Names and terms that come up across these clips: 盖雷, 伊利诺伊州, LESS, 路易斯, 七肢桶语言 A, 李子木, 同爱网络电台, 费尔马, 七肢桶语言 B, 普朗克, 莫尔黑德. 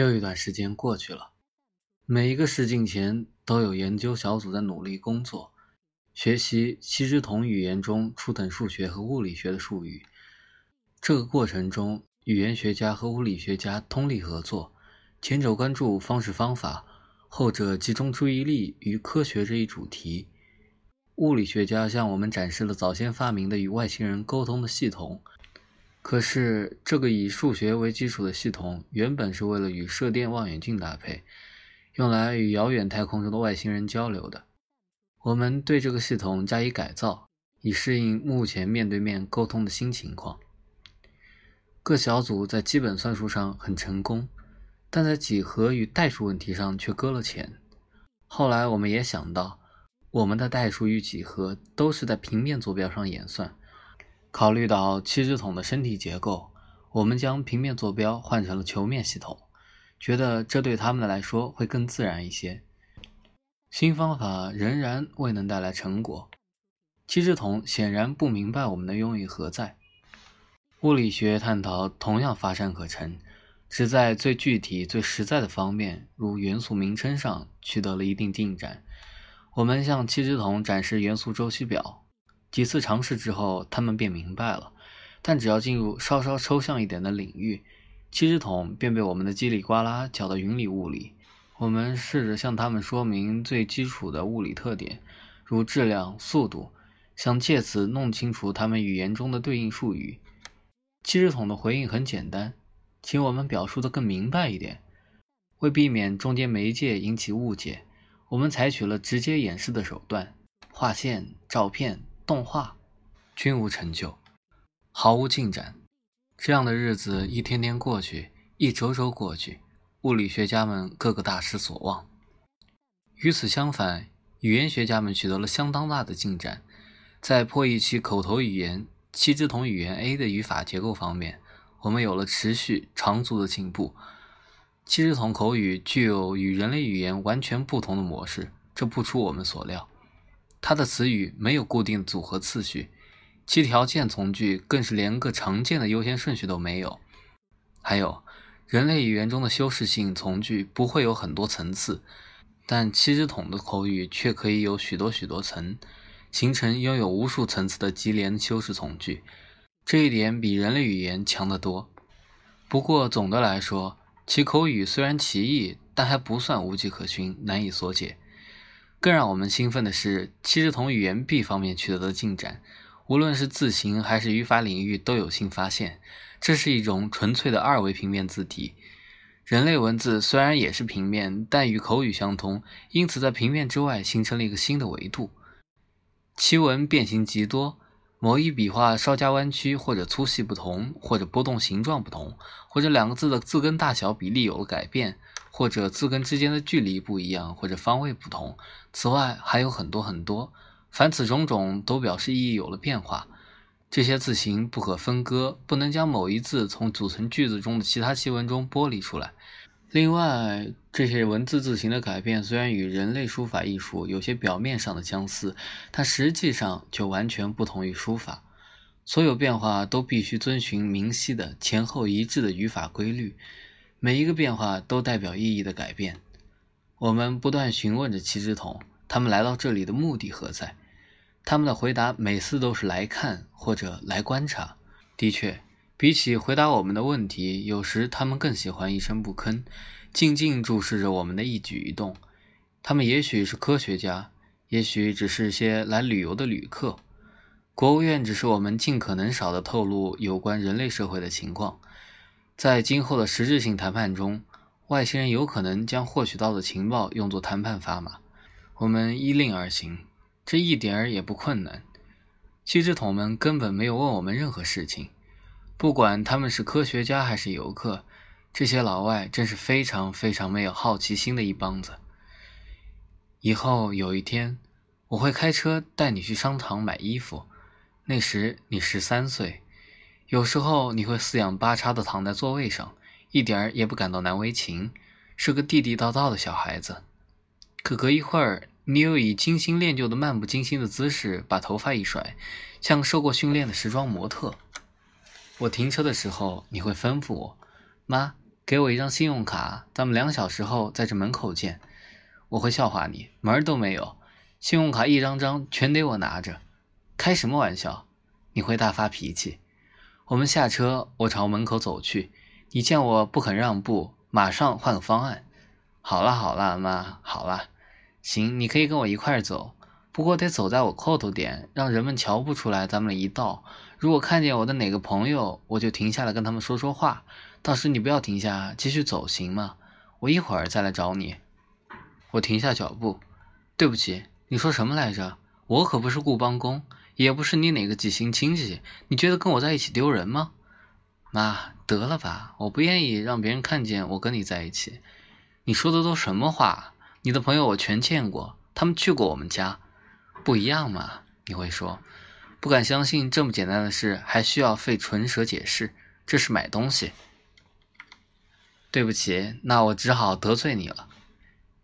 又一段时间过去了，每一个试镜前都有研究小组在努力工作，学习七肢同语言中初等数学和物理学的术语。这个过程中，语言学家和物理学家通力合作，前者关注方式方法，后者集中注意力于科学这一主题。物理学家向我们展示了早先发明的与外星人沟通的系统，可是这个以数学为基础的系统原本是为了与射电望远镜搭配，用来与遥远太空中的外星人交流的。我们对这个系统加以改造，以适应目前面对面沟通的新情况。各小组在基本算术上很成功，但在几何与代数问题上却搁了浅。后来我们也想到，我们的代数与几何都是在平面坐标上演算，考虑到七肢桶的身体结构，我们将平面坐标换成了球面系统，觉得这对他们来说会更自然一些。新方法仍然未能带来成果，七肢桶显然不明白我们的用意何在。物理学探讨同样乏善可陈，只在最具体最实在的方面，如元素名称上取得了一定进展。我们向七肢桶展示元素周期表，几次尝试之后他们便明白了，但只要进入稍稍抽象一点的领域，七肢桶便被我们的叽里呱啦搅得云里雾里。我们试着向他们说明最基础的物理特点，如质量、速度，想借此弄清楚他们语言中的对应术语。七肢桶的回应很简单，请我们表述得更明白一点。为避免中间媒介引起误解，我们采取了直接演示的手段，画线、照片、动画，均无成就，毫无进展。这样的日子一天天过去，一周周过去，物理学家们各个大失所望。与此相反，语言学家们取得了相当大的进展。在破译其口头语言七肢桶语言 A 的语法结构方面，我们有了持续长足的进步。七肢桶口语具有与人类语言完全不同的模式，这不出我们所料。它的词语没有固定组合次序，其条件从句更是连个常见的优先顺序都没有。还有，人类语言中的修饰性从句不会有很多层次，但七肢桶的口语却可以有许多层，形成拥有无数层次的级联修饰从句，这一点比人类语言强得多。不过总的来说，其口语虽然奇异，但还不算无迹可寻，难以所解。更让我们兴奋的是，七肢桶语言 B 方面取得的进展，无论是字形还是语法领域都有新发现。这是一种纯粹的二维平面字体。人类文字虽然也是平面，但与口语相通，因此在平面之外形成了一个新的维度。其文变形极多，某一笔画稍加弯曲，或者粗细不同，或者波动形状不同，或者两个字的字根大小比例有了改变，或者字根之间的距离不一样，或者方位不同。此外还有很多，凡此种种都表示意义有了变化。这些字形不可分割，不能将某一字从组成句子中的其他细文中剥离出来。另外，这些文字字形的改变虽然与人类书法艺术有些表面上的相似，但实际上就完全不同于书法。所有变化都必须遵循明晰的前后一致的语法规律，每一个变化都代表意义的改变。我们不断询问着七肢桶，他们来到这里的目的何在？他们的回答每次都是来看或者来观察。的确，比起回答我们的问题，有时他们更喜欢一声不吭，静静注视着我们的一举一动。他们也许是科学家，也许只是些来旅游的旅客。国务院只是我们尽可能少的透露有关人类社会的情况。在今后的实质性谈判中，外星人有可能将获取到的情报用作谈判砝码，我们依令而行。这一点儿也不困难。七肢桶们根本没有问我们任何事情，不管他们是科学家还是游客，这些老外真是非常没有好奇心的一帮子。以后有一天，我会开车带你去商场买衣服，那时你13岁，有时候你会四仰八叉地躺在座位上，一点儿也不感到难为情，是个地地道道的小孩子。可隔一会儿，你又以精心练就的漫不经心的姿势把头发一甩，像受过训练的时装模特。我停车的时候，你会吩咐我，妈，给我一张信用卡，咱们2小时后在这门口见。我会笑话你，门儿都没有，信用卡一张张全得我拿着，开什么玩笑？你会大发脾气。我们下车，我朝门口走去，你见我不肯让步，马上换个方案。好啦好啦妈，好啦，行，你可以跟我一块儿走，不过得走在我后头点，让人们瞧不出来咱们的一道。如果看见我的哪个朋友，我就停下来跟他们说说话，到时你不要停下，继续走行吗？我一会儿再来找你。我停下脚步，对不起，你说什么来着？我可不是雇帮工，也不是你哪个几姓亲戚，你觉得跟我在一起丢人吗？妈，得了吧，我不愿意让别人看见我跟你在一起。你说的都什么话？你的朋友我全见过，他们去过我们家。不一样嘛，你会说。不敢相信这么简单的事还需要费唇舌解释，这是买东西。对不起，那我只好得罪你了。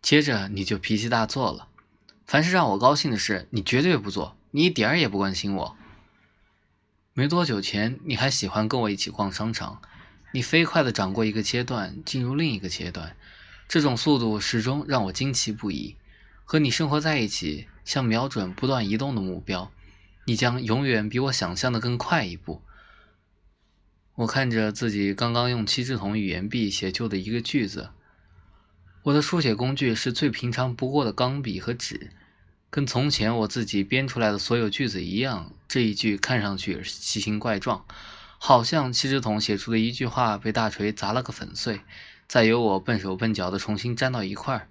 接着你就脾气大作了，凡是让我高兴的事你绝对不做，你一点儿也不关心我。没多久前你还喜欢跟我一起逛商场，你飞快地长过一个阶段进入另一个阶段，这种速度始终让我惊奇不已。和你生活在一起，像瞄准不断移动的目标，你将永远比我想象的更快一步。我看着自己刚刚用7只铜语言币写就的一个句子，我的书写工具是最平常不过的钢笔和纸，跟从前我自己编出来的所有句子一样，这一句看上去也是奇形怪状，好像7只铜写出的一句话被大锤砸了个粉碎，再由我笨手笨脚的重新粘到一块儿。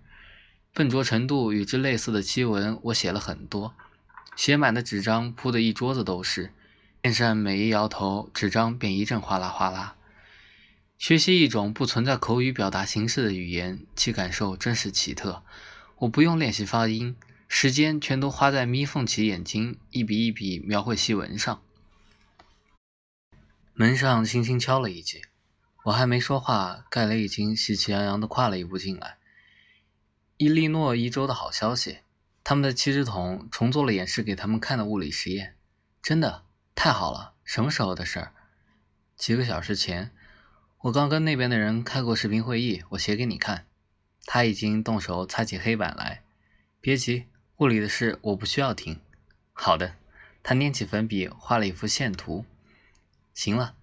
笨拙程度与之类似的奇文我写了很多，写满的纸张铺的一桌子都是，电扇每一摇头，纸张便一阵哗啦哗啦。学习一种不存在口语表达形式的语言，其感受真是奇特。我不用练习发音，时间全都花在眯缝起眼睛，一笔一笔描绘细纹上。门上轻轻敲了一记，我还没说话，盖雷已经喜气洋洋地跨了一步进来。伊利诺伊州的好消息，他们的7只铜重做了演示给他们看的物理实验，真的太好了！什么时候的事儿？几个小时前。我刚跟那边的人开过视频会议，我写给你看。他已经动手擦起黑板来。别急，物理的事我不需要听。好的。他拈起粉笔画了一幅线图。行了，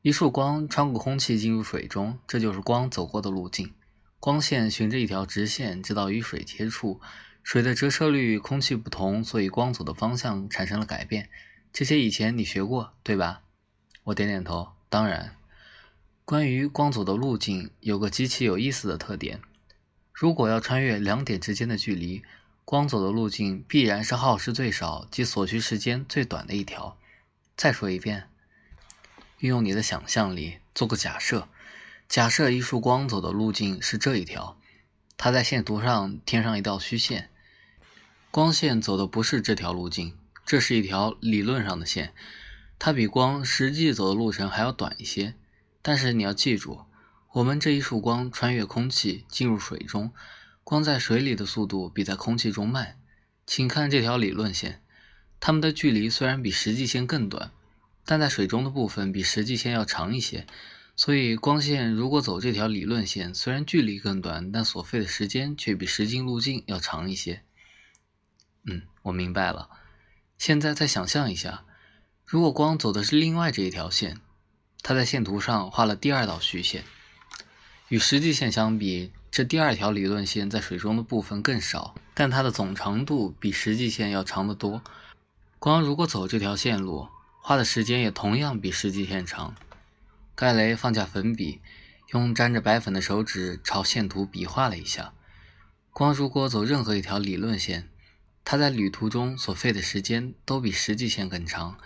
一束光穿过空气进入水中，这就是光走过的路径。光线循着一条直线直到与水接触，水的折射率与空气不同，所以光走的方向产生了改变。这些以前你学过，对吧？我点点头，当然。关于光走的路径有个极其有意思的特点，如果要穿越2点之间的距离，光走的路径必然是耗时最少及所需时间最短的一条。再说一遍，运用你的想象力做个假设，假设一束光走的路径是这一条，它在线图上添上一道虚线，光线走的不是这条路径，这是一条理论上的线，它比光实际走的路程还要短一些。但是你要记住，我们这一束光穿越空气进入水中，光在水里的速度比在空气中慢。请看这条理论线，它们的距离虽然比实际线更短，但在水中的部分比实际线要长一些，所以光线如果走这条理论线，虽然距离更短，但所费的时间却比实际路径要长一些。我明白了。现在再想象一下，如果光走的是另外这一条线，他在线图上画了第2道虚线，与实际线相比，这第2条理论线在水中的部分更少，但它的总长度比实际线要长得多。光如果走这条线路，花的时间也同样比实际线长。盖雷放下粉笔，用沾着白粉的手指朝线图比划了一下。光如果走任何一条理论线，它在旅途中所费的时间都比实际线更长。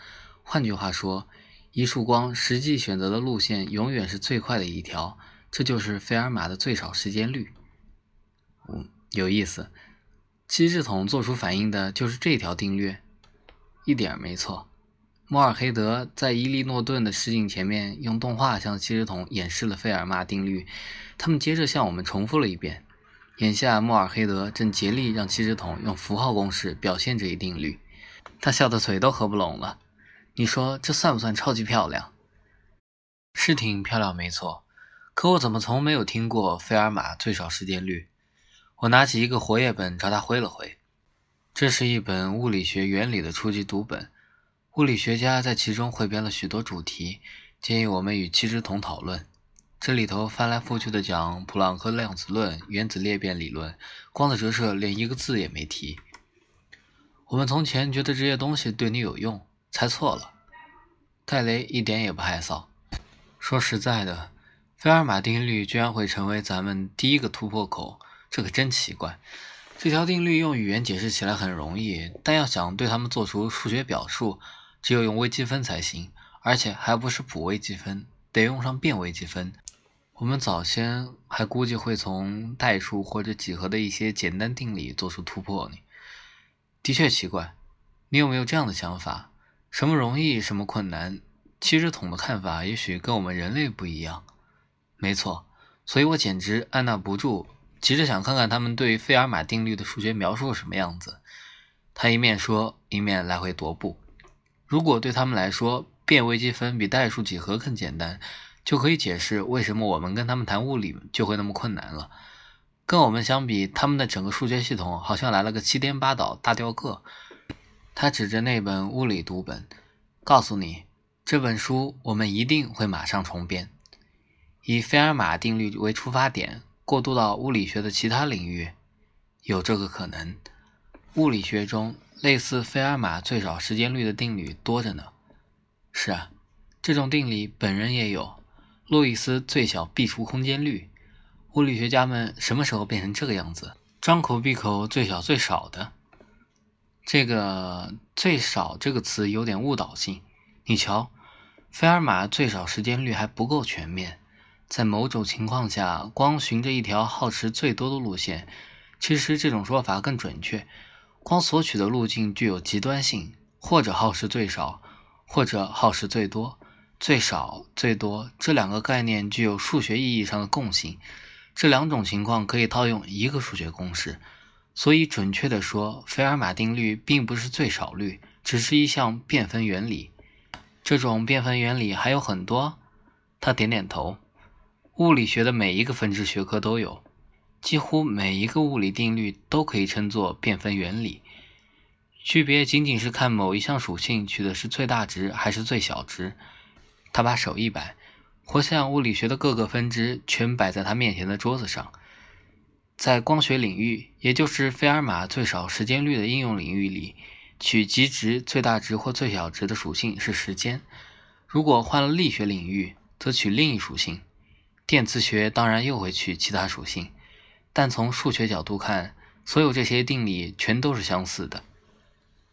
换句话说，一束光实际选择的路线永远是最快的一条，这就是费尔马的最少时间律。有意思，7只铜做出反应的就是这条定律，一点没错。莫尔黑德在伊利诺顿的实景前面用动画向7只铜演示了费尔马定律，他们接着向我们重复了一遍。眼下莫尔黑德正竭力让7只铜用符号公式表现这一定律，他笑得嘴都合不拢了。你说这算不算超级漂亮？是挺漂亮没错，可我怎么从没有听过费尔马最少时间律？我拿起一个活页本朝他挥了挥，这是一本物理学原理的初级读本，物理学家在其中汇编了许多主题，建议我们与七只桶讨论。这里头翻来覆去的讲普朗克量子论、原子裂变理论、光的折射，连一个字也没提。我们从前觉得这些东西对你有用，猜错了。戴雷一点也不害臊，说实在的，费尔马定律居然会成为咱们第一个突破口，这可真奇怪。这条定律用语言解释起来很容易，但要想对它们做出数学表述，只有用微积分才行，而且还不是普微积分，得用上变微积分。我们早先还估计会从代数或者几何的一些简单定理做出突破呢。的确奇怪，你有没有这样的想法？什么容易，什么困难？七只桶的看法也许跟我们人类不一样。没错，所以我简直按捺不住，急着想看看他们对费尔马定律的数学描述什么样子。他一面说，一面来回踱步。如果对他们来说，变微积分比代数几何更简单，就可以解释为什么我们跟他们谈物理就会那么困难了。跟我们相比，他们的整个数学系统好像来了个七颠八倒大吊个。他指着那本物理读本，告诉你，这本书我们一定会马上重编。以费尔马定律为出发点，过渡到物理学的其他领域，有这个可能。物理学中类似费尔马最少时间律的定律多着呢。是啊，这种定理本人也有，路易斯最小壁橱空间律。物理学家们什么时候变成这个样子？张口闭口最小最少的。这个最少这个词有点误导性，你瞧，费尔马最少时间律还不够全面，在某种情况下，光循着一条耗时最多的路线，其实这种说法更准确，光索取的路径具有极端性，或者耗时最少，或者耗时最多，最少、最多，这两个概念具有数学意义上的共性，这两种情况可以套用一个数学公式。所以准确地说，费尔马定律并不是最少律，只是一项变分原理。这种变分原理还有很多。他点点头。物理学的每一个分支学科都有，几乎每一个物理定律都可以称作变分原理。区别仅仅是看某一项属性取的是最大值还是最小值。他把手一摆，活像物理学的各个分支全摆在他面前的桌子上。在光学领域，也就是费尔马最少时间律的应用领域里，取极值、最大值或最小值的属性是时间。如果换了力学领域，则取另一属性。电磁学当然又会取其他属性，但从数学角度看，所有这些定理全都是相似的。